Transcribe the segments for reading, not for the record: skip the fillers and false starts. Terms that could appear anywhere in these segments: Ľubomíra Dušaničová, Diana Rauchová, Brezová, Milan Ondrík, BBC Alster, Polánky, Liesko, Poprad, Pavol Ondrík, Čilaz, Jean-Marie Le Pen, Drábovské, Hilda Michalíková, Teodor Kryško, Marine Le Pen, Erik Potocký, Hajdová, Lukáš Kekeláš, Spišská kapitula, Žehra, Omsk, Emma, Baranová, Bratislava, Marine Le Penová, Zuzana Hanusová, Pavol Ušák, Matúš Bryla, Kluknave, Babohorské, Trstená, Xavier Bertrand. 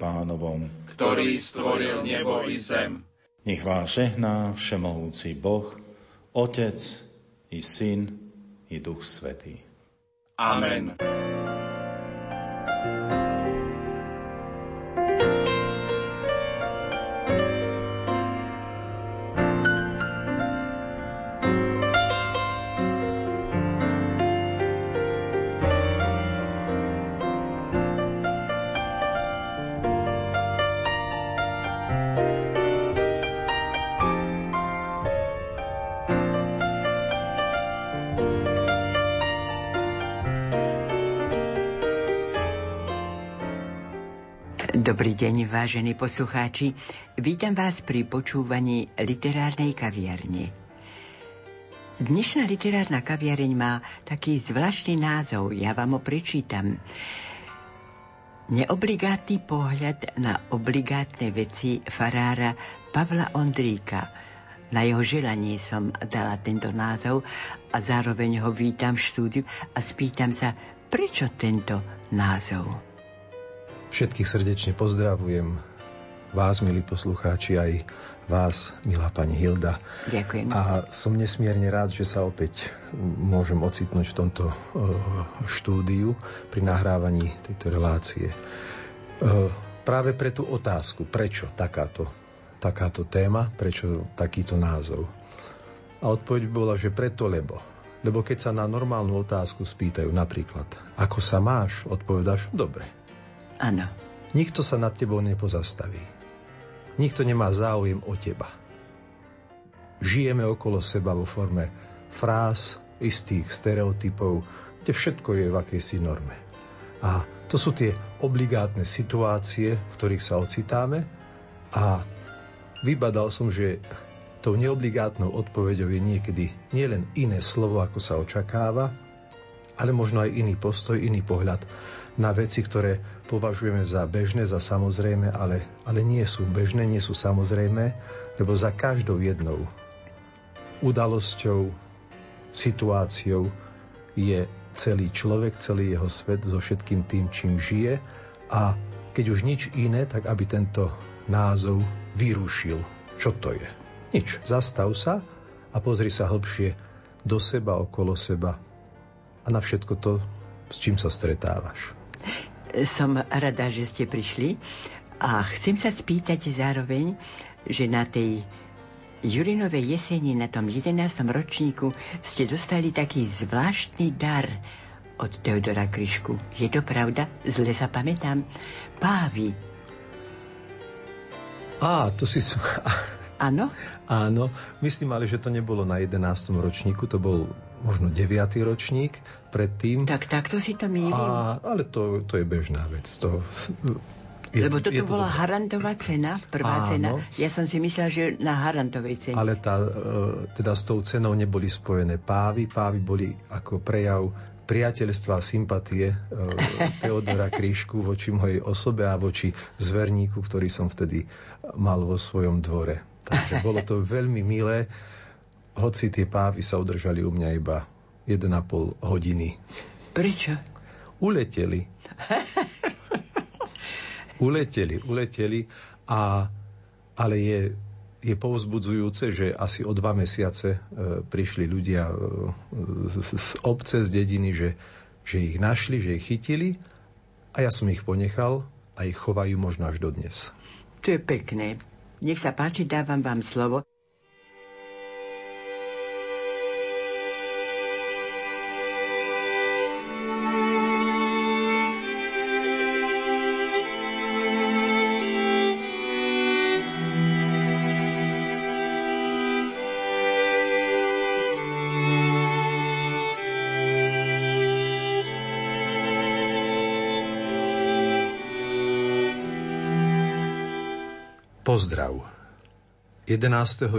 Pánovom, ktorý stvoril nebo i zem. Nech vás žehná všemohúci Boh, Otec i Syn i Duch Svätý. Amen. Dobrý deň, vážení poslucháči. Vítam vás pri počúvaní literárnej kaviarne. Dnešná literárna kaviareň má taký zvláštny názov, ja vám ho prečítam. Neobligátny pohľad na obligátne veci farára Pavla Ondríka. Na jeho želanie som dala tento názov a zároveň ho vítam v štúdiu a spýtam sa, prečo tento názov? Všetkých srdečne pozdravujem, vás, milí poslucháči, aj vás, milá pani Hilda. Ďakujem. A som nesmierne rád, že sa opäť môžem ocitnúť v tomto štúdiu pri nahrávaní tejto relácie. Práve pre tú otázku, prečo takáto téma, prečo takýto názov. A odpoveď bola, že preto, lebo. Lebo keď sa na normálnu otázku spýtajú napríklad, ako sa máš, odpovedáš, dobre. Áno. Nikto sa nad tebou nepozastaví. Nikto nemá záujem o teba. Žijeme okolo seba vo forme fráz, istých stereotypov, kde všetko je v akejsi norme. A to sú tie obligátne situácie, v ktorých sa ocitáme. A vybadal som, že tou neobligátnou odpoveďou je niekedy nielen iné slovo, ako sa očakáva, ale možno aj iný postoj, iný pohľad na veci, ktoré považujeme za bežné, za samozrejme, ale nie sú bežné, nie sú samozrejme, lebo za každou jednou udalosťou, situáciou je celý človek, celý jeho svet so všetkým tým, čím žije, a keď už nič iné, tak aby tento názov vyrušil. Čo to je? Nič. Zastav sa a pozri sa hlbšie do seba, okolo seba a na všetko to, s čím sa stretávaš. Som rada, že ste prišli a chcem sa spýtať zároveň, že na tej Jurinovej jeseni, na tom 11. ročníku ste dostali taký zvláštny dar od Teodora Kryšku. Je to pravda? Zle sa pamätám. Pávy. Á, to si... Áno? Áno. Myslím ale, že to nebolo na 11. ročníku, to bol... možno 9. ročník predtým. Tak, takto si to mýlim. Ale to je bežná vec. Lebo toto bola Harantová cena, prvá cena. Ja som si myslel, že na Harantovej cene. Ale teda s tou cenou neboli spojené pávy. Pávy boli ako prejav priateľstva a sympatie Teodora Kryšku voči mojej osobe a voči zverníku, ktorý som vtedy mal vo svojom dvore. Takže bolo to veľmi milé. Hoci tie pávy sa udržali u mňa iba 1,5 hodiny. Prečo? Uleteli. Ale je povzbudzujúce, že asi o 2 mesiace prišli ľudia z obce, z dediny, že ich našli, že ich chytili, a ja som ich ponechal a ich chovajú možno až dodnes. To je pekné. Nech sa páči, dávam vám slovo. Pozdrav. 11.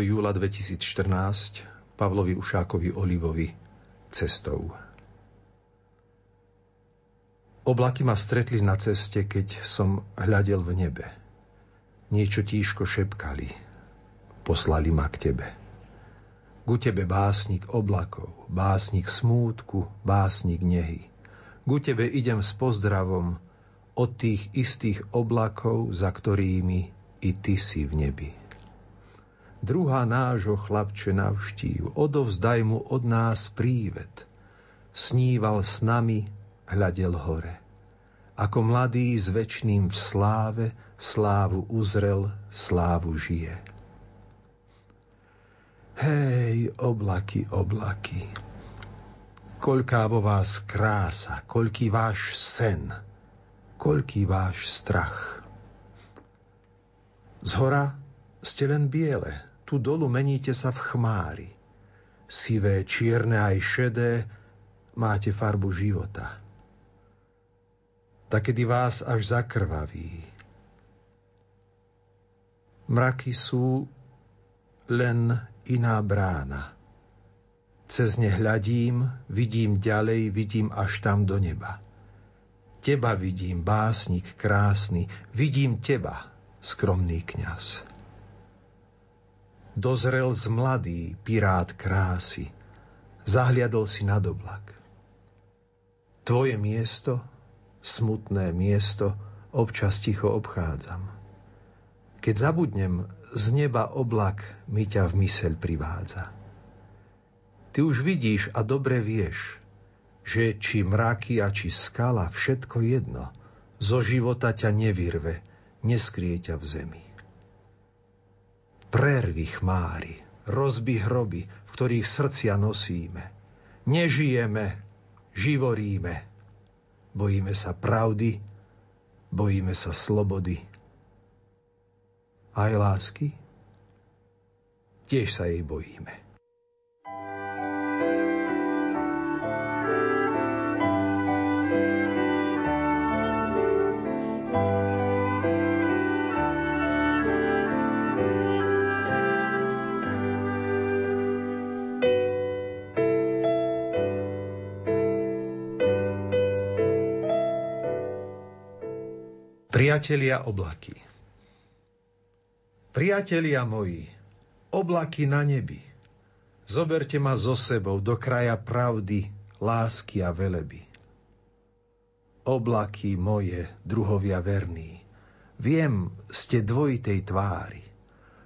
júla 2014 Pavlovi Ušákovi Olivovi cestou. Oblaky ma stretli na ceste, keď som hľadel v nebe. Niečo tíško šepkali. Poslali ma k tebe. Ku tebe, básnik oblakov, básnik smútku, básnik nehy. Ku tebe idem s pozdravom, o od tých istých oblakov, za ktorými i ty si v nebi. Druhá nášho chlapče navštív, odovzdaj mu od nás prívet. Sníval s nami, hľadel hore. Ako mladý s večným v sláve, slávu uzrel, slávu žije. Hej, oblaky, oblaky, koľká vo vás krása, koľký váš sen, koľký váš strach. Zhora ste len biele, tu dolu meníte sa v chmári. Sivé, čierne aj šedé, máte farbu života. Takedy vás až zakrvaví. Mraky sú len iná brána. Cez ne hľadím, vidím ďalej, vidím až tam do neba. Teba vidím, básnik krásny, vidím teba, skromný kňaz. Dozrel z mladý pirát krásy, zahliadol si nad oblak. Tvoje miesto, smutné miesto, občas ticho obchádzam. Keď zabudnem, z neba oblak mi ťa v myseľ privádza. Ty už vidíš a dobre vieš, že či mraky a či skala, všetko jedno, zo života ťa nevyrve, neskrie ťa v zemi. Prervi chmári, rozbi hroby, v ktorých srdcia nosíme. Nežijeme, živoríme. Bojíme sa pravdy, bojíme sa slobody. Aj lásky? Tiež sa jej bojíme. Priatelia oblaky. Priatelia moji, oblaky na nebi, zoberte ma so sebou do kraja pravdy, lásky a veleby. Oblaky moje, druhovia verní, viem, ste dvojitej tvári.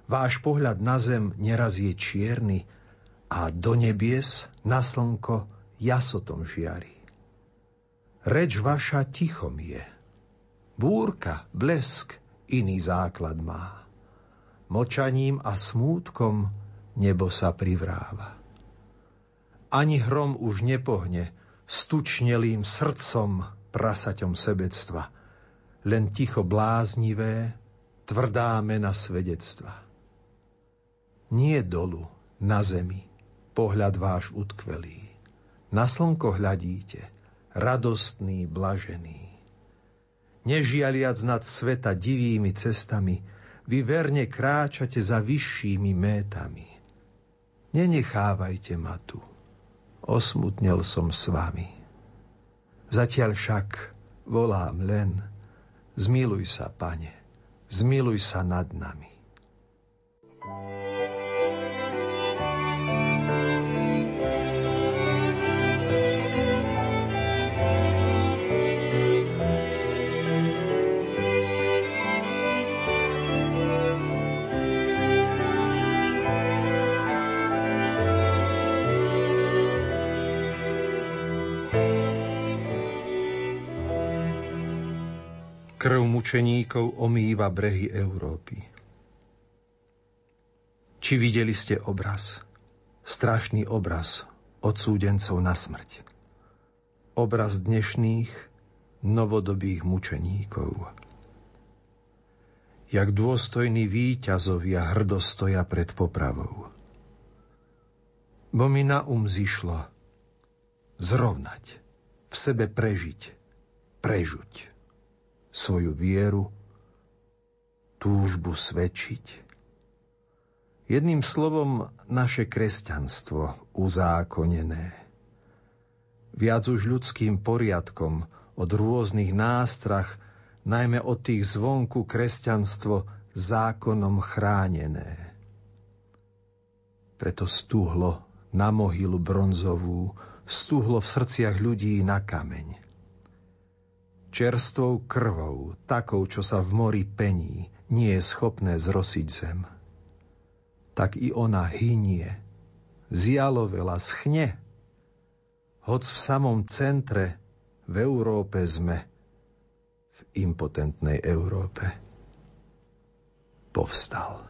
Váš pohľad na zem neraz je čierny a do nebies na slnko jasotom žiari. Reč vaša tichom je. Búrka, blesk, iný základ má. Močaním a smútkom nebo sa privráva. Ani hrom už nepohne stučnelým srdcom prasaťom sebectva, len ticho bláznivé, tvrdá mena svedectva. Nie dolu, na zemi, pohľad váš utkvelý. Na slnko hľadíte, radostný, blažený. Nežialiac nad sveta divými cestami, vy verne kráčate za vyššími métami. Nenechávajte ma tu, osmutnel som s vami. Zatiaľ však volám len, zmiluj sa, Pane, zmiluj sa nad nami. Krv mučeníkov omýva brehy Európy. Či videli ste obraz? Strašný obraz odsúdencov na smrť. Obraz dnešných novodobých mučeníkov. Jak dôstojní víťazovia hrdo stoja pred popravou. Bo mi na um zišlo zrovnať, v sebe prežiť, prežuť svoju vieru, túžbu svedčiť. Jedným slovom naše kresťanstvo uzákonené. Viac už ľudským poriadkom od rôznych nástrach, najmä od tých zvonku kresťanstvo zákonom chránené. Preto stuhlo na mohylu bronzovú, stuhlo v srdciach ľudí na kameň. čerstvou krvou, takou, čo sa v mori pení, nie je schopné zrosiť zem. Tak i ona hynie, zjalovela, schne. Hoc v samom centre, v Európe sme, v impotentnej Európe. Povstal.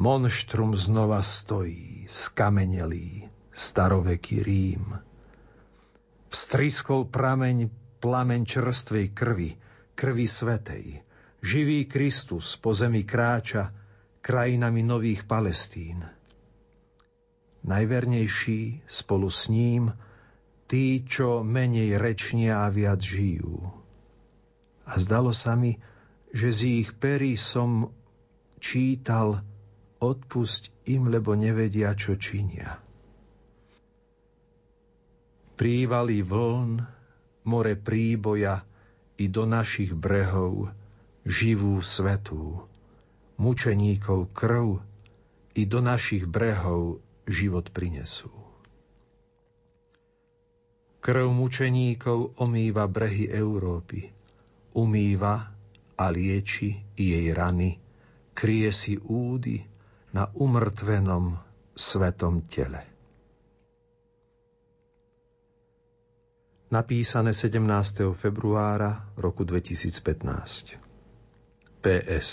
Monštrum znova stojí, skamenelý, staroveký Rím. Vstriskol plameň čerstvej krvi, krvi svätej. Živý Kristus po zemi kráča krajinami nových Palestín. Najvernejší spolu s ním, tí, čo menej rečnia a viac žijú. A zdalo sa mi, že z ich perí som čítal: odpusť im, lebo nevedia, čo činia. Prívaly vln, more príboja i do našich brehov, živú svetú, mučeníkov krv i do našich brehov život prinesú. Krv mučeníkov omýva brehy Európy, umýva a lieči jej rany, kryje si údy na umrtvenom svetom tele. Napísané 17. februára roku 2015. PS.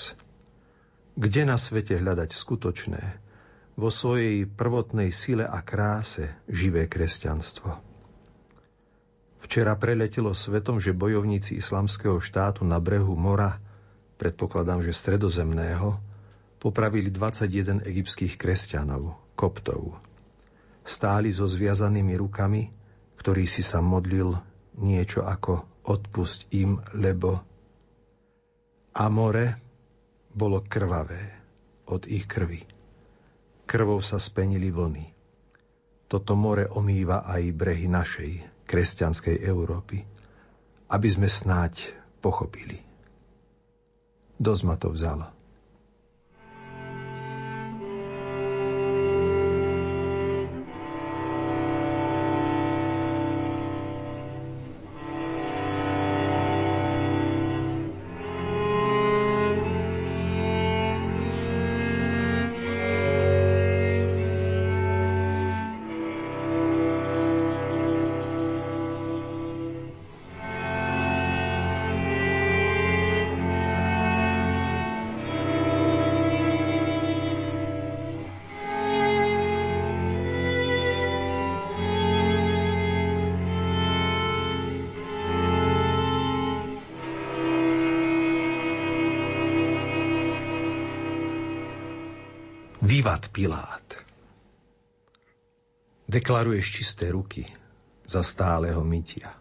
Kde na svete hľadať skutočné, vo svojej prvotnej sile a kráse, živé kresťanstvo? Včera preletelo svetom, že bojovníci Islamského štátu na brehu mora, predpokladám, že stredozemného, popravili 21 egyptských kresťanov, koptov. Stáli so zviazanými rukami, ktorý si sa modlil niečo ako odpusť im, lebo. A more bolo krvavé od ich krvi. Krvou sa spenili vlny. Toto more omýva aj brehy našej kresťanskej Európy, aby sme snáď pochopili. Dosť ma to vzalo. Vývat Pilát. Deklaruješ čisté ruky za stáleho mytia.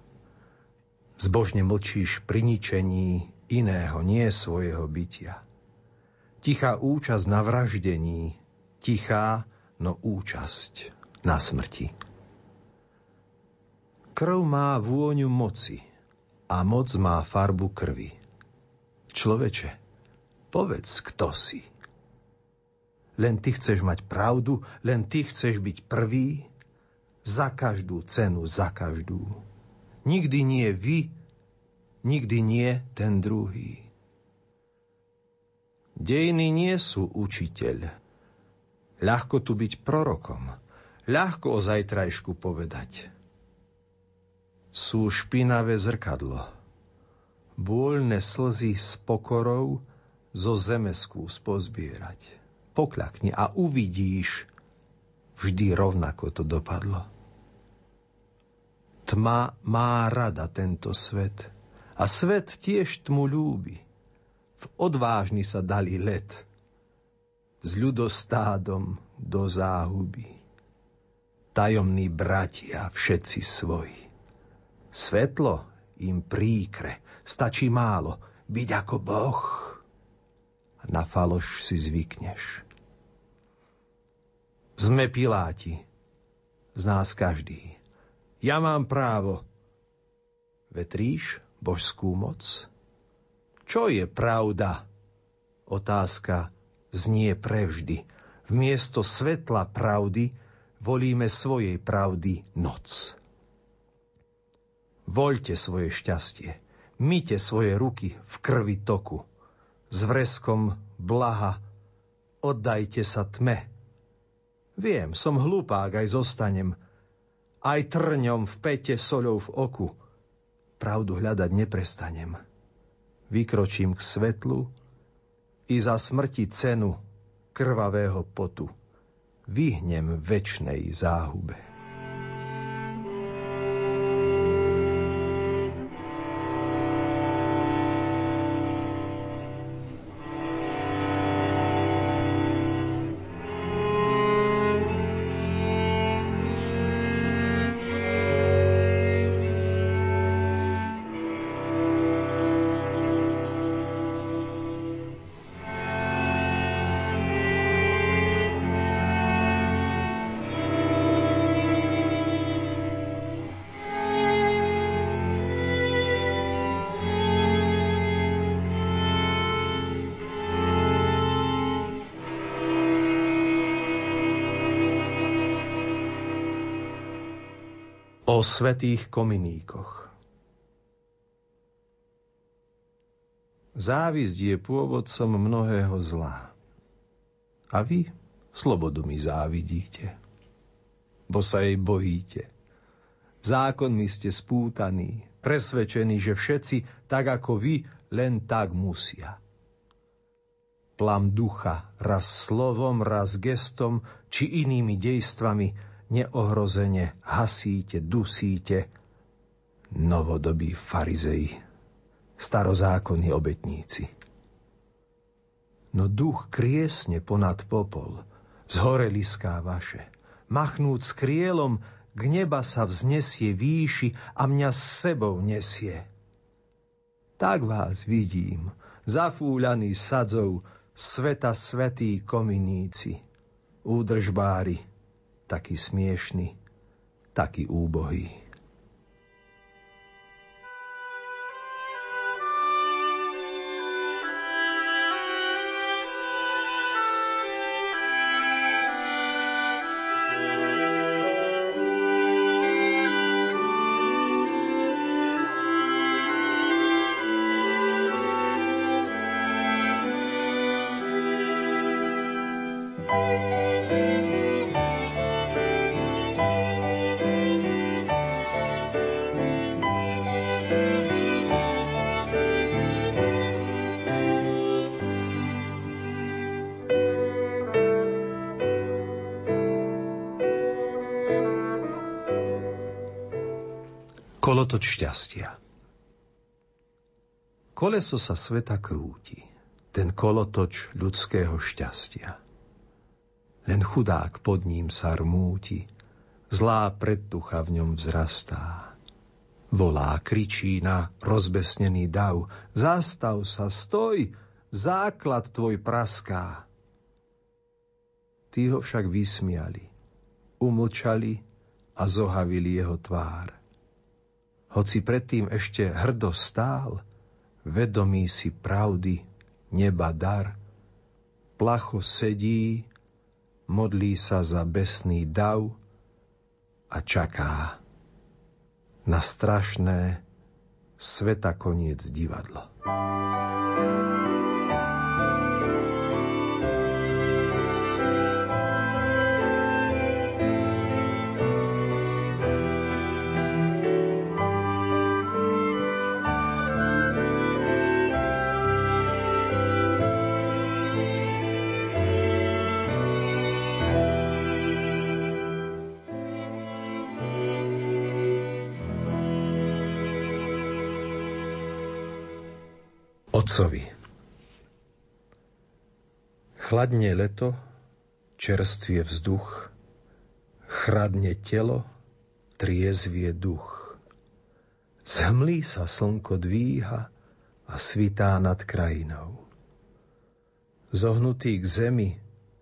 Zbožne mlčíš pri ničení iného, nie svojho bytia. Tichá účasť na vraždení, tichá, no účasť na smrti. Krv má vôňu moci a moc má farbu krvi. Človeče, povedz, kto si. Len ty chceš mať pravdu, len ty chceš byť prvý, za každú cenu, za každú. Nikdy nie vy, nikdy nie ten druhý. Dejiny nie sú učiteľ. Ľahko tu byť prorokom, ľahko o zajtrajšku povedať. Sú špinavé zrkadlo, bôľne slzy s pokorou zo zeme skús pozbierať. Pokľakni a uvidíš, vždy rovnako to dopadlo. Tma má rada tento svet a svet tiež tmu ľúbi. V odvážni sa dali let s ľudostádom do záhuby. Tajomní bratia všetci svoji. Svetlo im príkre, stačí málo byť ako Boh. Na faloš si zvykneš. Sme Piláti, z nás každý. Ja mám právo. Vetríš božskú moc? Čo je pravda? Otázka znie prevždy. Vmiesto svetla pravdy volíme svojej pravdy noc. Voľte svoje šťastie. myte svoje ruky v krvi toku. S vreskom blaha oddajte sa tme. Viem, som hlupák, aj zostanem, aj trňom v pete, soľou v oku. Pravdu hľadať neprestanem. Vykročím k svetlu i za smrti cenu krvavého potu vyhnem večnej záhube. O svätých kominíkoch. Závisť je pôvodcom mnohého zla. A vy slobodu mi závidíte, bo sa jej bojíte. Zákonmi ste spútaní, presvedčení, že všetci, tak ako vy, len tak musia. Plam ducha raz slovom, raz gestom, či inými dejstvami neohrozene hasíte, dusíte, novodobí farizeji, starozákonní obetníci. No duch kriesne ponad popol, z hore liská vaše, machnúc krielom, k neba sa vznesie výši a mňa s sebou nesie. Tak vás vidím, zafúľaný sadzou, sveta svätí kominíci, údržbári, taký smiešný, taký úbohý. Kolotoč šťastia. Koleso sa sveta krúti, ten kolotoč ľudského šťastia. Len chudák pod ním sa rmúti, zlá predtucha v ňom vzrastá. Volá, kričí na rozbesnený dav, zastav sa, stoj, základ tvoj praská. Tí ho však vysmiali, umlčali a zohavili jeho tvár. Hoci predtým ešte hrdo stál, vedomý si pravdy, neba dar, placho sedí, modlí sa za besný dav a čaká na strašné sveta koniec divadlo. Otcovi. Chladne leto, čerstvie vzduch, chradne telo, triezvie duch. Z hmlí sa slnko dvíha a svitá nad krajinou. Zohnutý k zemi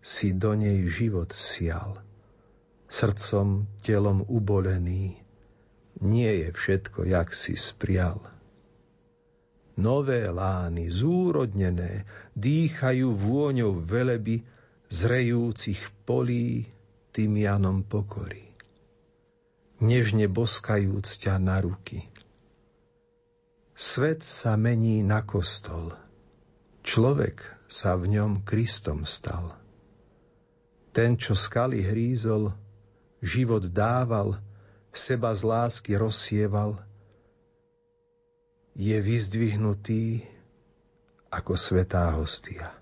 si do nej život sial, srdcom, telom ubolený, nie je všetko, jak si sprial. Nové lány, zúrodnené, dýchajú vôňou veleby zrejúcich polí tymianom pokory. Nežne boskajúc ťa na ruky. Svet sa mení na kostol. Človek sa v ňom Kristom stal. Ten, čo skaly hrízol, život dával, seba z lásky rozsieval, je vyzdvihnutý ako svätá hostia.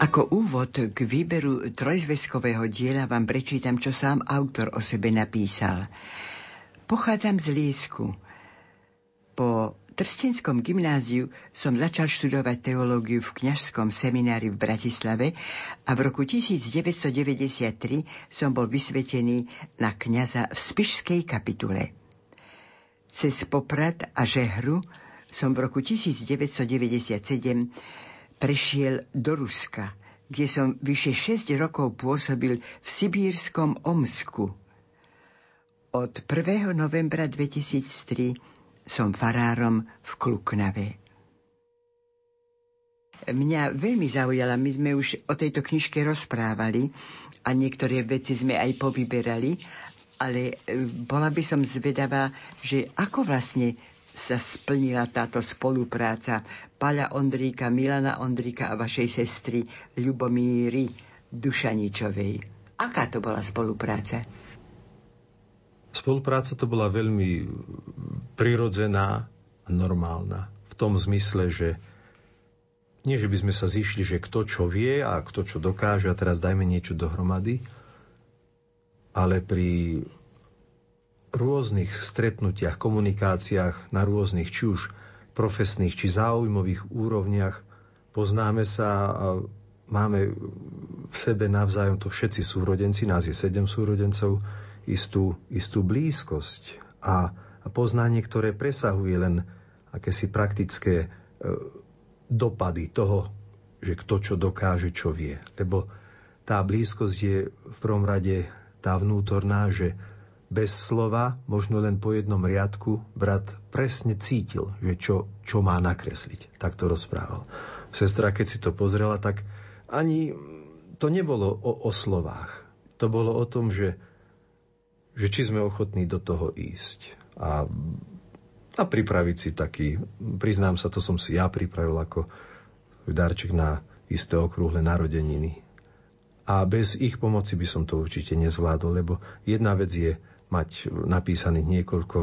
Ako úvod k výberu trojzväzkového diela vám prečítam, čo sám autor o sebe napísal. Pochádzam z Liesku. Po trstinskom gymnáziu som začal študovať teológiu v kňažskom seminári v Bratislave a v roku 1993 som bol vysvetený na kňaza v Spišskej kapitule. Cez Poprad a Žehru som v roku 1997 prešiel do Ruska, kde som vyše 6 rokov pôsobil v sibírskom Omsku. Od 1. novembra 2003 som farárom v Kluknave. Mňa veľmi zaujala, my sme už o tejto knižke rozprávali a niektoré veci sme aj povyberali, ale bola by som zvedavá, že ako vlastne sa splnila táto spolupráca Pavla Ondríka, Milana Ondríka a vašej sestry Ľubomíry Dušaničovej. Aká to bola spolupráca? Spolupráca to bola veľmi prirodzená a normálna. V tom zmysle, že nie, že by sme sa zišli, že kto čo vie a kto čo dokáže a teraz dajme niečo dohromady, ale pri rôznych stretnutiach, komunikáciách na rôznych či už profesných, či záujmových úrovniach. Poznáme sa a máme v sebe navzájom to všetci súrodenci, nás je 7 súrodencov, istú blízkosť a poznanie, ktoré presahuje len akési praktické dopady toho, že kto čo dokáže, čo vie. Lebo tá blízkosť je v prvom rade tá vnútorná, že bez slova, možno len po jednom riadku, brat presne cítil, že čo má nakresliť. Tak to rozprával. Sestra, keď si to pozrela, tak ani to nebolo o slovách. To bolo o tom, že či sme ochotní do toho ísť. A pripraviť si taký, priznám sa, to som si ja pripravil ako darček na isté okrúhle narodeniny. A bez ich pomoci by som to určite nezvládol, lebo jedna vec je mať napísaných niekoľko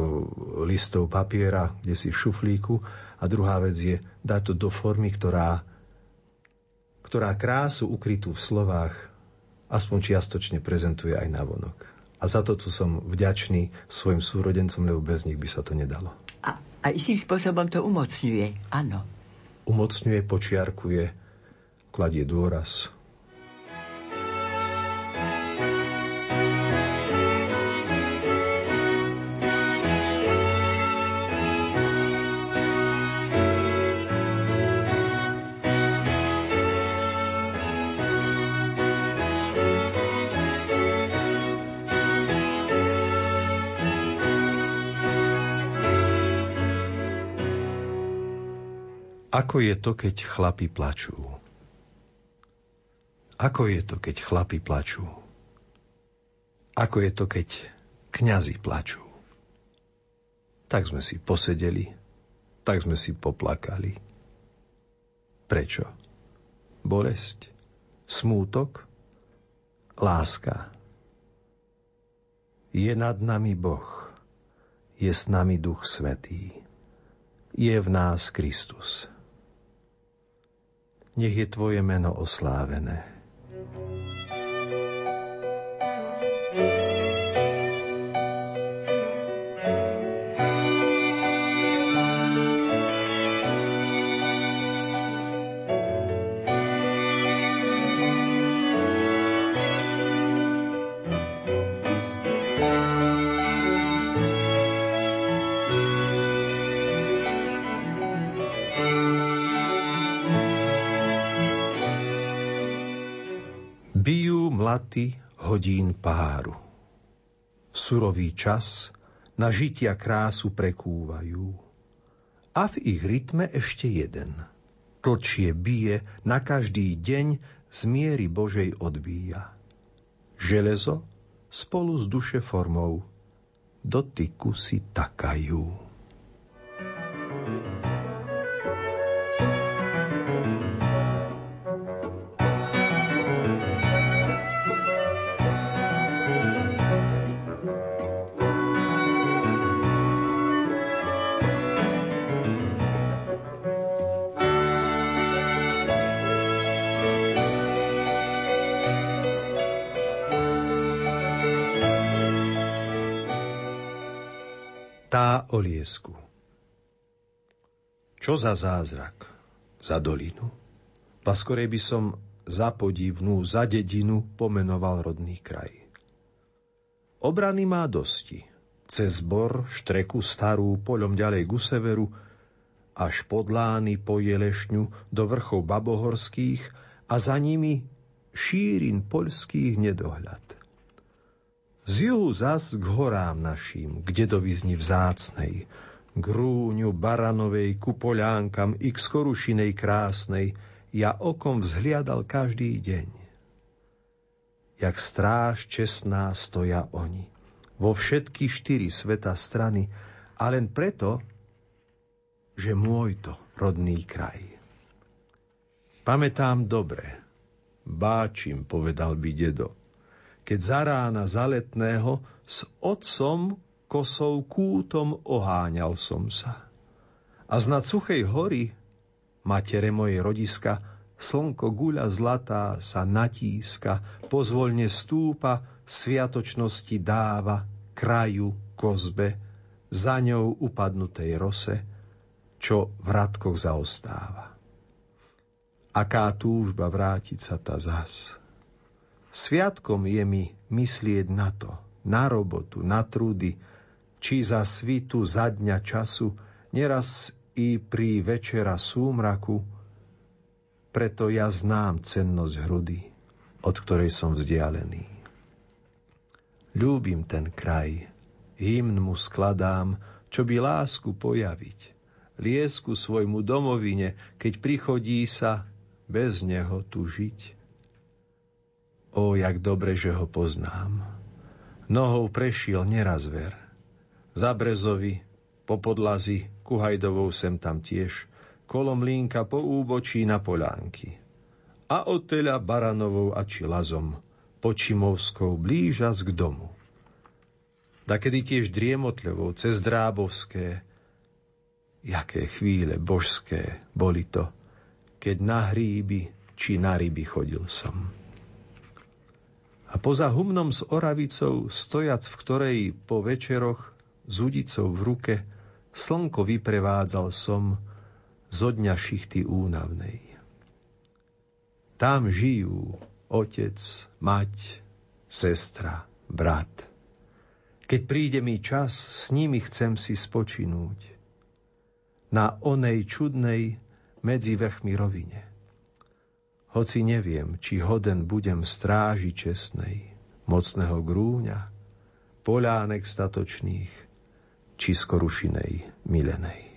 listov papiera, kde si v šuflíku, a druhá vec je dať to do formy, ktorá krásu ukrytú v slovách aspoň čiastočne prezentuje aj navonok. A za to som vďačný svojim súrodencom, lebo bez nich by sa to nedalo. A istým spôsobom to umocňuje, áno. Umocňuje, počiarkuje, kladie dôraz. Ako je to, keď chlapi plačú? Ako je to, keď chlapi plačú? Ako je to, keď kňazi plačú? Tak sme si posedeli, tak sme si poplakali. Prečo? Bolesť, smútok, láska. Je nad nami Boh, je s nami Duch Svätý, je v nás Kristus. Nech je tvoje meno oslávené. Hodín páru. Surový čas na žitia krásu prekúvajú. A v ich rytme ešte jeden. Tlčie bije, na každý deň z miery Božej odbíja. Železo spolu s duše formou dotyku si takajú. Tá o Liesku. Čo za zázrak, za dolinu? Ba skorej by som za podivnú, za dedinu pomenoval rodný kraj. Obrany má dosti, cez Bor, Štreku starú, poľom ďalej ku severu, až pod Lány po Jelešňu do vrchov Babohorských a za nimi šírin poľských nedohľad. Z juhu zas k horám našim, k dedovizni vzácnej, k Rúňu Baranovej, ku Polánkam i k Skorušinej krásnej, ja okom vzhliadal každý deň. Jak stráž čestná stoja oni, vo všetky štyri sveta strany, a len preto, že môj to rodný kraj. Pamätám dobre, báčim, povedal by dedo, keď za rána za letného s otcom kosou kútom oháňal som sa. A znad Suchej hory, matere mojej rodiska, slnko guľa zlatá sa natíska, pozvoľne stúpa, sviatočnosti dáva, kraju, kozbe, za ňou upadnutej rose, čo v radkoch zaostáva. Aká túžba vrátiť sa ta zas. Sviatkom je mi myslieť na to, na robotu, na trudy, či za svitu, za dňa času, neraz i pri večera súmraku, preto ja znám cennosť hrudy, od ktorej som vzdialený. Ľúbim ten kraj, hymn mu skladám, čo by lásku pojaviť, Liesku svojmu domovine, keď prichodí sa bez neho tu žiť. O, jak dobre, že ho poznám. Nohou prešiel neraz ver. Za Brezovi, po Podlazi, ku Hajdovou sem tam tiež, kolom Línka po úbočí na Polánky. A odteľa Baranovou a Čilazom, po Čimovskou blížas k domu. Dakedy tiež Driemotľovou cez Drábovské. Jaké chvíle božské boli to, keď na hríby či na ryby chodil som. A poza humnom s oravicou, stojac v ktorej po večeroch s udicou v ruke, slnko vyprevádzal som zo dňa šichty únavnej. Tam žijú otec, mať, sestra, brat. Keď príde mi čas, s nimi chcem si spočinúť. Na onej čudnej medzi vrchmi rovine. Hoci neviem, či hoden budem stráži čestnej, mocného Grúňa, Polánek statočných, či Skorušinej milenej.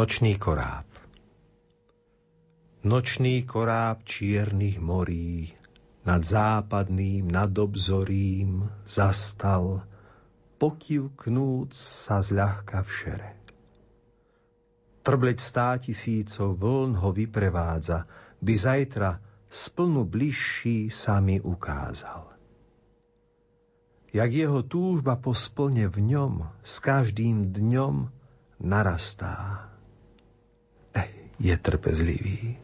Nočný koráb. Nočný koráb čiernych morí nad západným, nad obzorím zastal, pokivknúc sa zľahka v šere. Trbleť 100 000 vln ho vyprevádza, by zajtra splnu bližší sa mi ukázal. Jak jeho túžba po splne v ňom s každým dňom narastá. Je trpezlivý.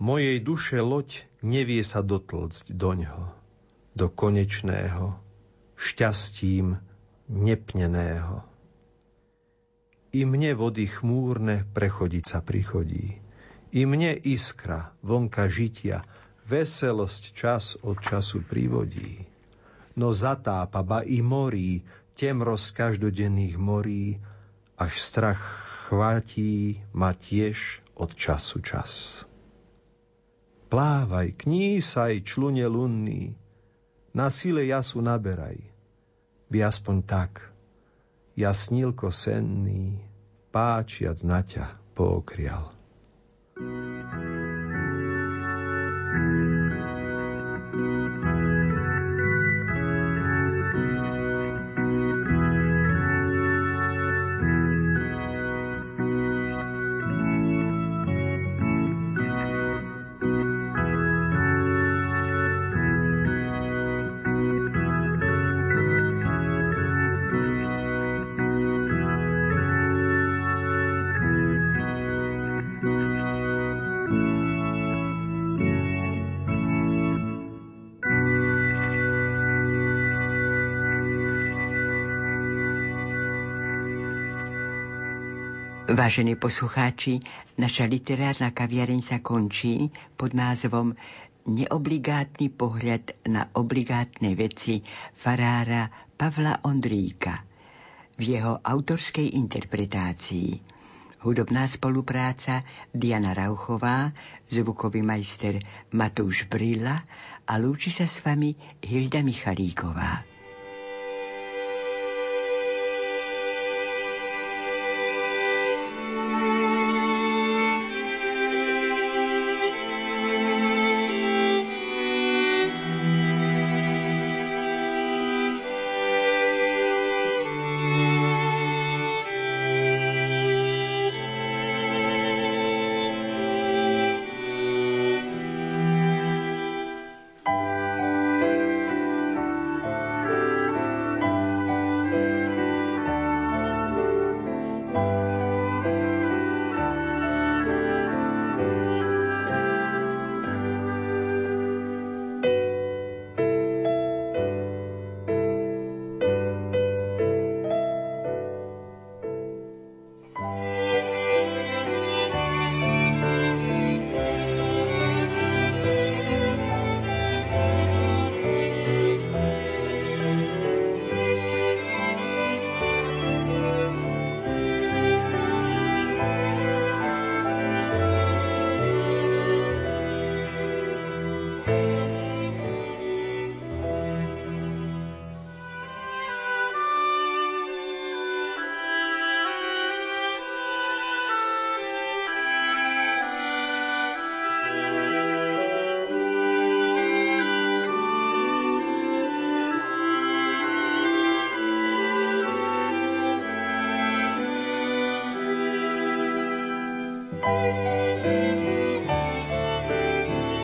Mojej duše loď nevie sa dotlcť doňho, do konečného, šťastím nepneného. I mne vody chmúrne prechodiť sa prichodí, i mne iskra, vlnka žitia, veselosť čas od času privodí. No zatápa ba i morí, temrosť každodenných morí, až strach chvátí ma tiež od času čas. Plávaj, knísaj, člune lunný, na sile jasu naberaj, by aspoň tak, jasnílko senný, páčiac na ťa pookrial. Vážení poslucháči, naša literárna kaviareň sa končí pod názvom Neobligátny pohľad na obligátne veci farára Pavla Ondríka v jeho autorskej interpretácii. Hudobná spolupráca Diana Rauchová, zvukový majster Matúš Bryla a lúči sa s vami Hilda Michalíková.